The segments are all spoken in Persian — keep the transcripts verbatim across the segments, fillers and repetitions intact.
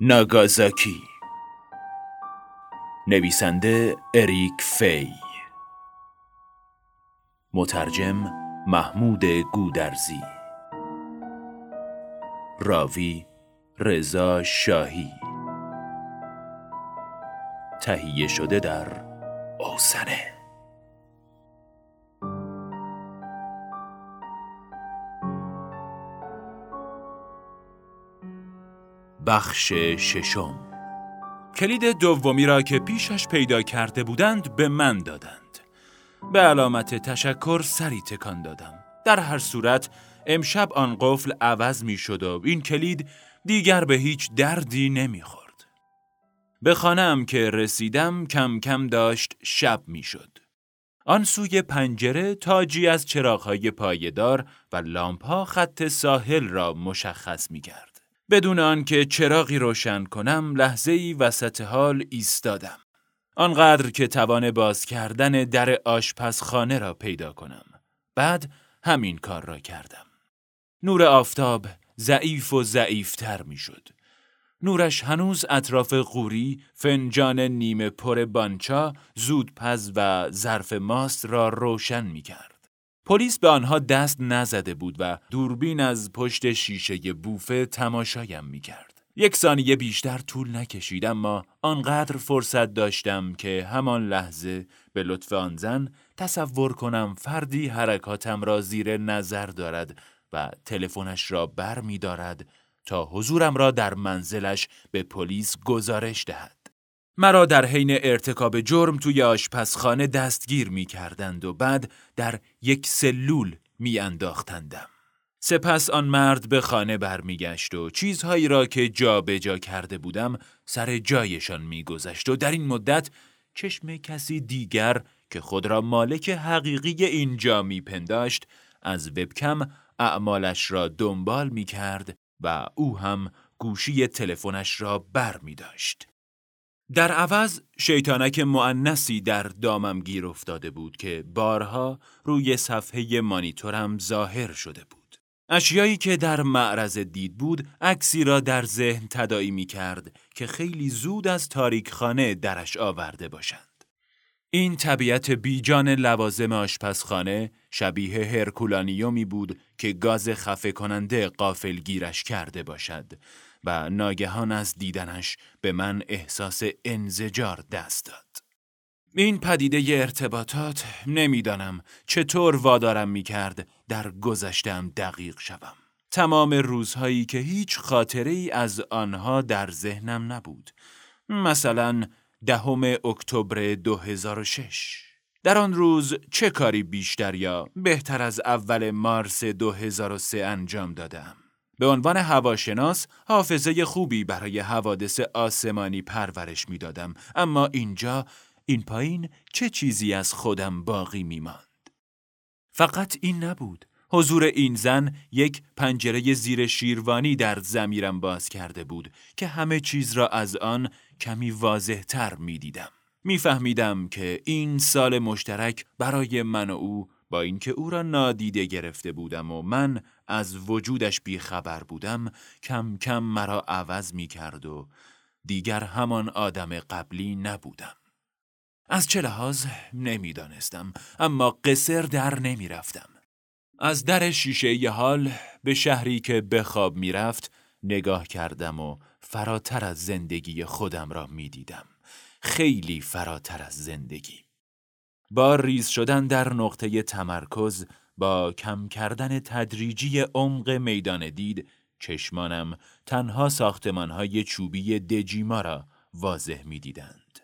ناگازاکی. نویسنده اریک فی، مترجم محمود گودرزی، راوی رضا شاهی، تهیه شده در اوسنه. بخش ششم. کلید دومی را که پیشش پیدا کرده بودند به من دادند. به علامت تشکر سری تکان دادم. در هر صورت امشب آن قفل عوض می شد و این کلید دیگر به هیچ دردی نمی خورد. به خانه‌ام که رسیدم کم کم داشت شب می شد. آن سوی پنجره تاجی از چراغ‌های پایدار و لامپ‌ها خط ساحل را مشخص می کرد. بدون آنکه چراغی روشن کنم لحظه‌ای وسط حال ایستادم، آنقدر که توان باز کردن در آشپزخانه را پیدا کنم. بعد همین کار را کردم. نور آفتاب ضعیف و ضعیف‌تر می‌شد. نورش هنوز اطراف قوری، فنجان نیمه پر بانچا، زودپز و ظرف ماست را روشن می‌کرد. پلیس به آنها دست نزده بود و دوربین از پشت شیشه بوفه تماشایم میکرد. یک ثانیه بیشتر طول نکشید، اما آنقدر فرصت داشتم که همان لحظه به لطف آن زن تصور کنم فردی حرکاتم را زیر نظر دارد و تلفنش را بر می دارد تا حضورم را در منزلش به پلیس گزارش دهد. مرا در حین ارتکاب جرم توی آشپزخانه دستگیر می کردند و بعد در یک سلول می انداختندم. سپس آن مرد به خانه برمیگشت و چیزهایی را که جا به جا کرده بودم سر جایشان می گذاشت و در این مدت چشم کسی دیگر که خود را مالک حقیقی اینجا می پنداشت از وبکم اعمالش را دنبال می کرد و او هم گوشی تلفنش را بر می داشت. در عوض شیطانک مؤنثی در دامم گیر افتاده بود که بارها روی صفحه مانیتورم ظاهر شده بود. اشیایی که در معرض دید بود عکسی را در ذهن تداعی می کرد که خیلی زود از تاریکخانه درش آورده باشند. این طبیعت بیجان لوازم آشپزخانه شبیه هرکولانیومی بود که گاز خفه کننده غافلگیرش کرده باشد و ناگهان از دیدنش به من احساس انزجار دست داد. این پدیده ی ارتباطات نمیدانم چطور وادارم میکرد در گذشته‌ام دقیق شوم. تمام روزهایی که هیچ خاطره‌ای از آنها در ذهنم نبود. مثلا دهم اکتبر دو هزار و شش. در آن روز چه کاری بیشتر یا بهتر از اول مارس دو هزار و سه انجام دادم؟ به عنوان هواشناس حافظه خوبی برای حوادث آسمانی پرورش می دادم، اما اینجا این پایین چه چیزی از خودم باقی می ماند؟ فقط این نبود. حضور این زن یک پنجره زیر شیروانی در ضمیرم باز کرده بود که همه چیز را از آن کمی واضح تر می دیدم. می فهمیدم که این سال مشترک برای من و او، با اینکه او را نادیده گرفته بودم و من از وجودش بیخبر بودم، کم کم مرا عوض می کرد و دیگر همان آدم قبلی نبودم. از چه لحاظ نمی دانستم، اما قصر در نمی رفتم. از در شیشه ی حال به شهری که به خواب می رفت نگاه کردم و فراتر از زندگی خودم را می دیدم. خیلی فراتر از زندگی. با ریز شدن در نقطه تمرکز، با کم کردن تدریجی عمق میدان دید، چشمانم تنها ساختمانهای چوبی دجیما را واضح می دیدند.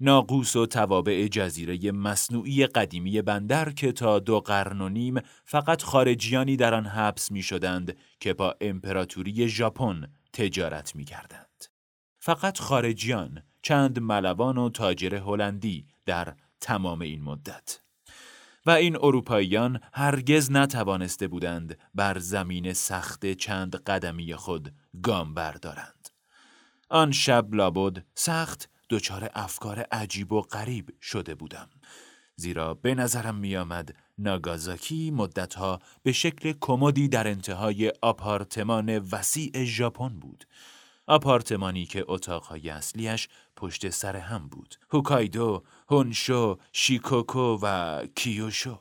ناقوس و توابع جزیره مصنوعی قدیمی بندر که تا دو قرن و نیم فقط خارجیانی در آن حبس می شدند که با امپراتوری ژاپن تجارت می کردند. فقط خارجیان، چند ملوان و تاجر هلندی در تمام این مدت. و این اروپاییان هرگز نتوانسته بودند بر زمین سخت چند قدمی خود گام بردارند. آن شب لابد سخت دچار افکار عجیب و غریب شده بودم، زیرا به نظرم می آمد ناگازاکی مدتها به شکل کمدی در انتهای آپارتمان وسیع ژاپن بود. آپارتمانی که اتاقهای اصلیش پشت سر هم بود. هوکایدو، هونشو، شیکوکو و کیوشو.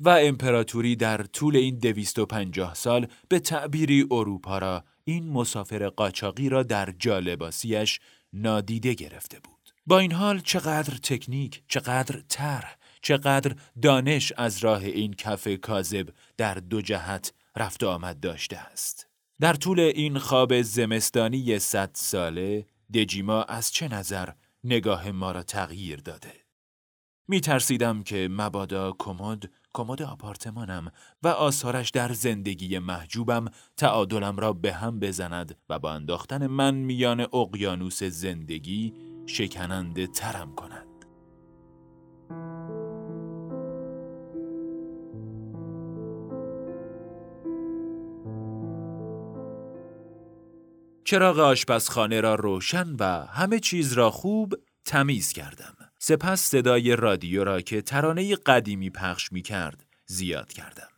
و امپراتوری در طول این دویست و پنجاه سال به تعبیری اروپا را، این مسافر قاچاقی را در جالباسیش نادیده گرفته بود. با این حال چقدر تکنیک، چقدر طرح، چقدر دانش از راه این کف کاذب در دو جهت رفت و آمد داشته است. در طول این خواب زمستانی صد ساله، دجیما از چه نظر نگاه ما را تغییر داده؟ می ترسیدم که مبادا کمد، کمد آپارتمانم و آثارش در زندگی محجوبم تعادلم را به هم بزند و با انداختن من میان اقیانوس زندگی شکننده ترم کند. چراغ آشپزخانه را روشن و همه چیز را خوب تمیز کردم. سپس صدای رادیو را که ترانه قدیمی پخش می کرد زیاد کردم.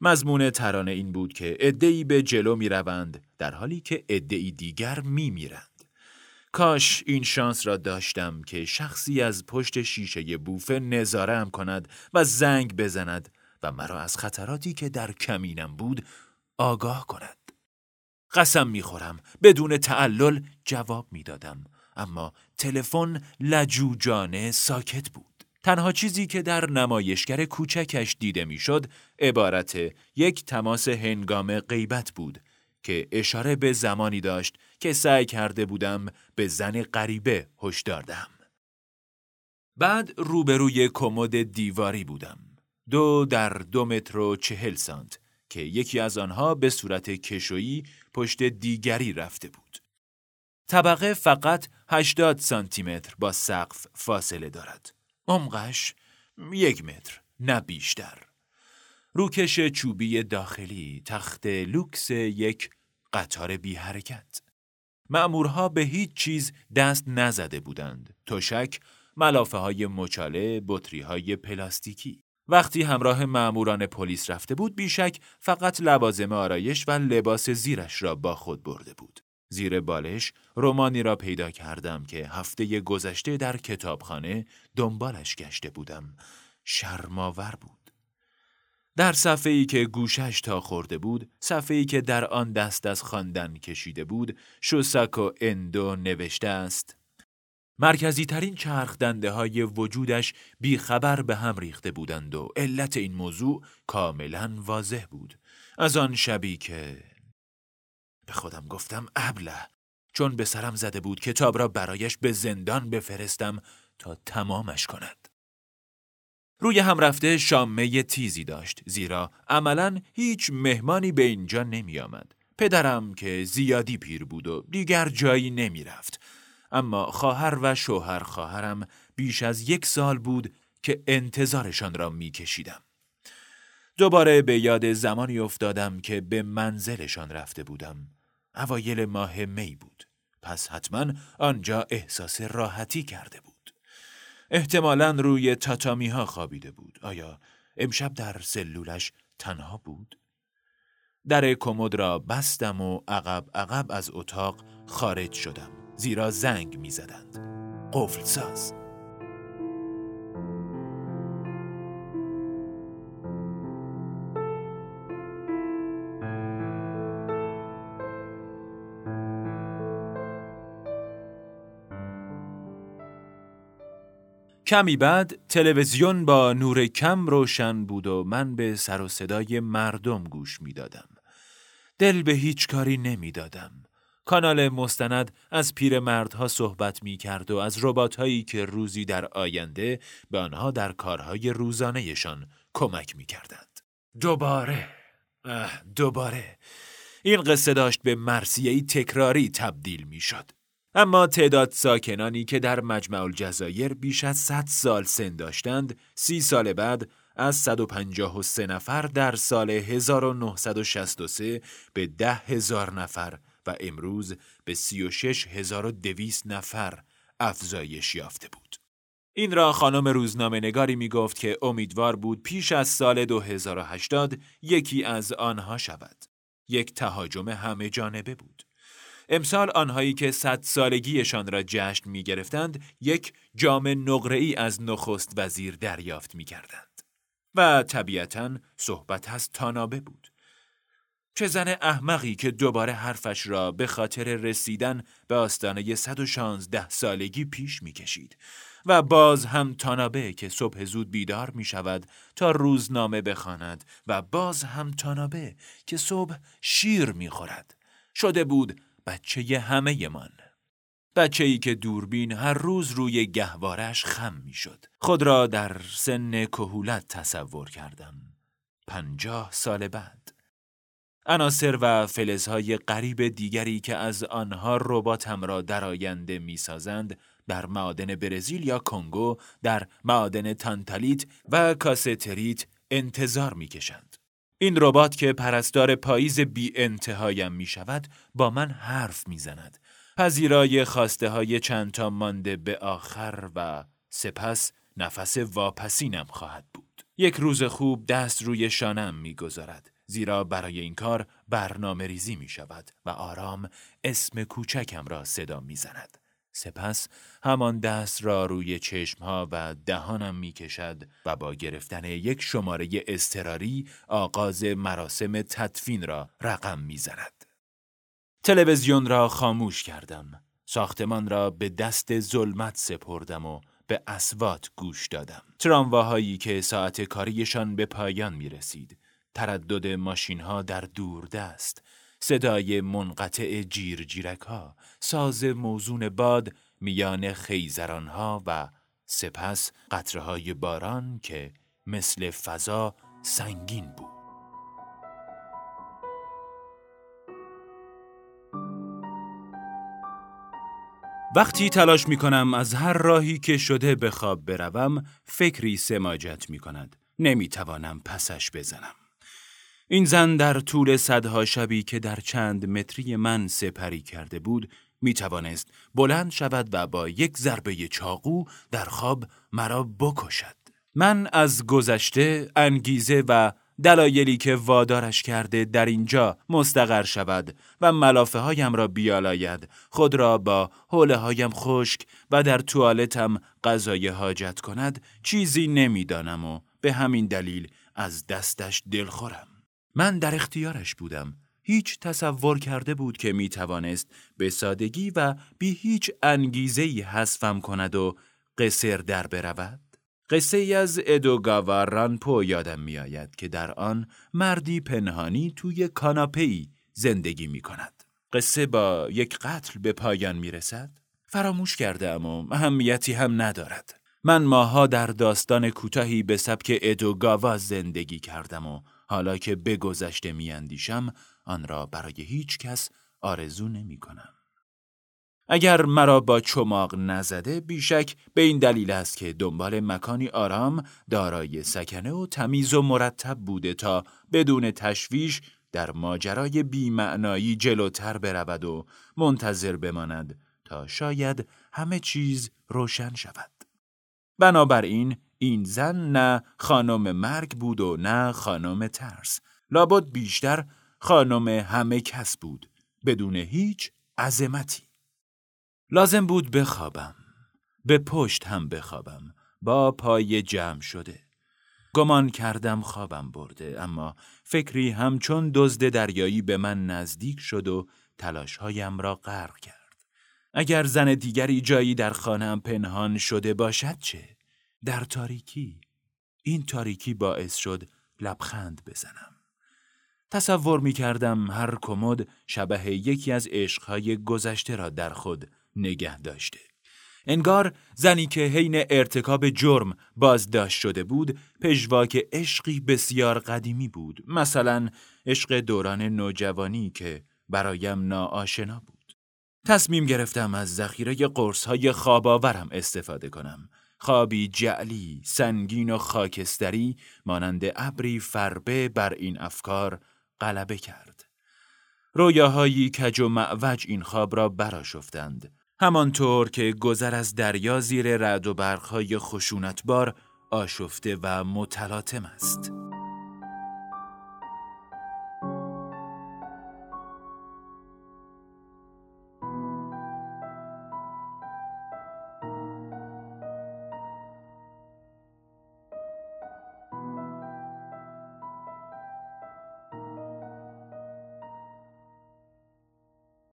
مضمون ترانه این بود که عده‌ای به جلو می روند در حالی که عده‌ای دیگر می میرند. کاش این شانس را داشتم که شخصی از پشت شیشه بوفه نظاره‌ام کند و زنگ بزند و مرا از خطراتی که در کمینم بود آگاه کند. قسم میخورم بدون تعلل جواب میدادم، اما تلفن لجوجانه ساکت بود. تنها چیزی که در نمایشگر کوچکش دیده میشد عبارت یک تماس هنگام غیبت بود که اشاره به زمانی داشت که سعی کرده بودم به زن غریبه هشدار دهم. بعد روبروی کمد دیواری بودم، دو در دو متر و چهل سانت، که یکی از آنها به صورت کشویی پشت دیگری رفته بود. طبقه فقط هشتاد سانتیمتر با سقف فاصله دارد. عمقش یک متر نه بیشتر. روکش چوبی داخلی، تخت لوکس یک قطار بی حرکت. مأمورها به هیچ چیز دست نزده بودند. تشک، ملافه های مچاله، بطری های پلاستیکی. وقتی همراه ماموران پلیس رفته بود بیشک فقط لوازم آرایش و لباس زیرش را با خود برده بود. زیر بالش رمانی را پیدا کردم که هفته گذشته در کتابخانه دنبالش گشته بودم. شرم‌آور بود. در صفحه‌ای که گوشش تا خورده بود، صفحه‌ای که در آن دست از خواندن کشیده بود، شوساکو اندو نوشته است: مرکزی ترین چرخ دنده های وجودش بیخبر به هم ریخته بودند و علت این موضوع کاملا واضح بود. از آن شبی که به خودم گفتم ابله، چون به سرم زده بود کتاب را برایش به زندان بفرستم تا تمامش کند. روی هم رفته شامه تیزی داشت، زیرا عملا هیچ مهمانی به اینجا نمی آمد. پدرم که زیادی پیر بود و دیگر جایی نمی رفت. اما خواهر و شوهر خواهرم بیش از یک سال بود که انتظارشان را می کشیدم. دوباره به یاد زمانی افتادم که به منزلشان رفته بودم. اوایل ماه می بود. پس حتما آنجا احساس راحتی کرده بود. احتمالاً روی تاتامی ها خوابیده بود. آیا امشب در سلولش تنها بود؟ در کمد را بستم و عقب عقب از اتاق خارج شدم، زیرا زنگ می زدند. قفل ساز. کمی بعد تلویزیون با نور کم روشن بود و من به سر و صدای مردم گوش می دادم. دل به هیچ کاری نمی دادم. کانال مستند از پیرمردها صحبت می کرد و از ربات‌هایی که روزی در آینده به آنها در کارهای روزانهشان کمک می کردند. دوباره، اه دوباره، این قصه داشت به مرثیه‌ای تکراری تبدیل می شد. اما تعداد ساکنانی که در مجمع الجزایر بیش از صد سال سن داشتند، سی سال بعد، از صد و پنجاه و سه نفر در سال هزار و نهصد و شصت و سه به ده هزار نفر، و امروز به سی و شش هزار و دویست نفر افزایش یافته بود. این را خانم روزنامه نگاری می گفت که امیدوار بود پیش از سال دو هزار و هشتاد یکی از آنها شود. یک تهاجم همه جانبه بود. امسال آنهایی که صد سالگیشان را جشن می گرفتند، یک جام نقره‌ای از نخست وزیر دریافت می کردند. و طبیعتاً صحبت از تانابه بود. چه زن احمقی که دوباره حرفش را به خاطر رسیدن به آستانه صد و شانزده سالگی پیش می کشید. و باز هم تانابه که صبح زود بیدار می شود تا روزنامه بخواند و باز هم تانابه که صبح شیر می خورد. شده بود بچه ی همه من. بچه ای که دوربین هر روز روی گهوارش خم می شد. خود را در سن کهولت تصور کردم. پنجاه سال بعد. عناصر و فلزهای غریب دیگری که از آنها رباتم را در آینده می سازند، در معادن برزیل یا کنگو، در معادن تانتالیت و کاستریت انتظار می کشند. این ربات که پرستار پاییز بی انتهایم می شود، با من حرف می زند. پذیرای خواسته های چند تا مانده به آخر و سپس نفس واپسینم خواهد بود. یک روز خوب دست روی شانم می گذارد. زیرا برای این کار برنامه ریزی می شود و آرام اسم کوچکم را صدا می زند. سپس همان دست را روی چشمها و دهانم می کشد و با گرفتن یک شماره اضطراری آغاز مراسم تدفین را رقم می زند. تلویزیون را خاموش کردم. ساختمان را به دست ظلمت سپردم و به اصوات گوش دادم. ترامواهایی که ساعت کاریشان به پایان می رسید. تردد ماشین‌ها در دوردست، صدای منقطع جیرجیرک‌ها، ساز موزون باد میان خیزران‌ها و سپس قطره‌های باران که مثل فضا سنگین بود. وقتی تلاش می‌کنم از هر راهی که شده به خواب بروم، فکری سماجت می‌کند. نمی‌توانم پسش بزنم. این زن در طول صدها شبی که در چند متری من سپری کرده بود می توانست بلند شود و با یک ضربه چاقو در خواب مرا بکشد. من از گذشته، انگیزه و دلایلی که وادارش کرده در اینجا مستقر شود و ملافه هایم را بیالاید، خود را با حوله هایم خشک و در توالتم غذای حاجت کند، چیزی نمی دانم و به همین دلیل از دستش دلخورم. من در اختیارش بودم. هیچ تصور کرده بود که می توانست به سادگی و بی هیچ انگیزه‌ای حذفم کند و قصر در برود. قصه ای از ادوگاوا رانپو یادم می آید که در آن مردی پنهانی توی کاناپه‌ای زندگی می کند. قصه با یک قتل به پایان می رسد. فراموش کردم و اهمیتی هم ندارد. من ماها در داستان کوتاهی به سبک ادوگاوا زندگی کردم و حالا که به گذشته می اندیشم، آن را برای هیچ کس آرزو نمی کنم. اگر مرا با چماق نزده، بیشک به این دلیل است که دنبال مکانی آرام، دارای سکنه و تمیز و مرتب بوده تا بدون تشویش در ماجرای بی‌معنایی جلوتر برود و منتظر بماند تا شاید همه چیز روشن شود. بنابراین، این زن نه خانم مرگ بود و نه خانم ترس. لابد بیشتر خانم همه کس بود. بدون هیچ عظمتی. لازم بود بخوابم. به پشت هم بخوابم. با پای جمع شده. گمان کردم خوابم برده. اما فکری همچون دزد دریایی به من نزدیک شد و تلاشهایم را غرق کرد. اگر زن دیگری جایی در خانه‌ام پنهان شده باشد چه؟ در تاریکی، این تاریکی باعث شد لبخند بزنم. تصور می کردم هر کمد شبه یکی از عشقهای گذشته را در خود نگه داشته. انگار زنی که حین ارتکاب جرم بازداشت شده بود، پژواک عشقی بسیار قدیمی بود. مثلا عشق دوران نوجوانی که برایم ناآشنا بود. تصمیم گرفتم از ذخیره قرصهای خواباورم استفاده کنم. خوابی جعلی، سنگین و خاکستری مانند ابری فربه بر این افکار غلبه کرد. رویاهایی کج و معوج این خواب را برآشفتند. همانطور که گذر از دریا زیر رعد و برق‌های خشونتبار آشفته و متلاطم است.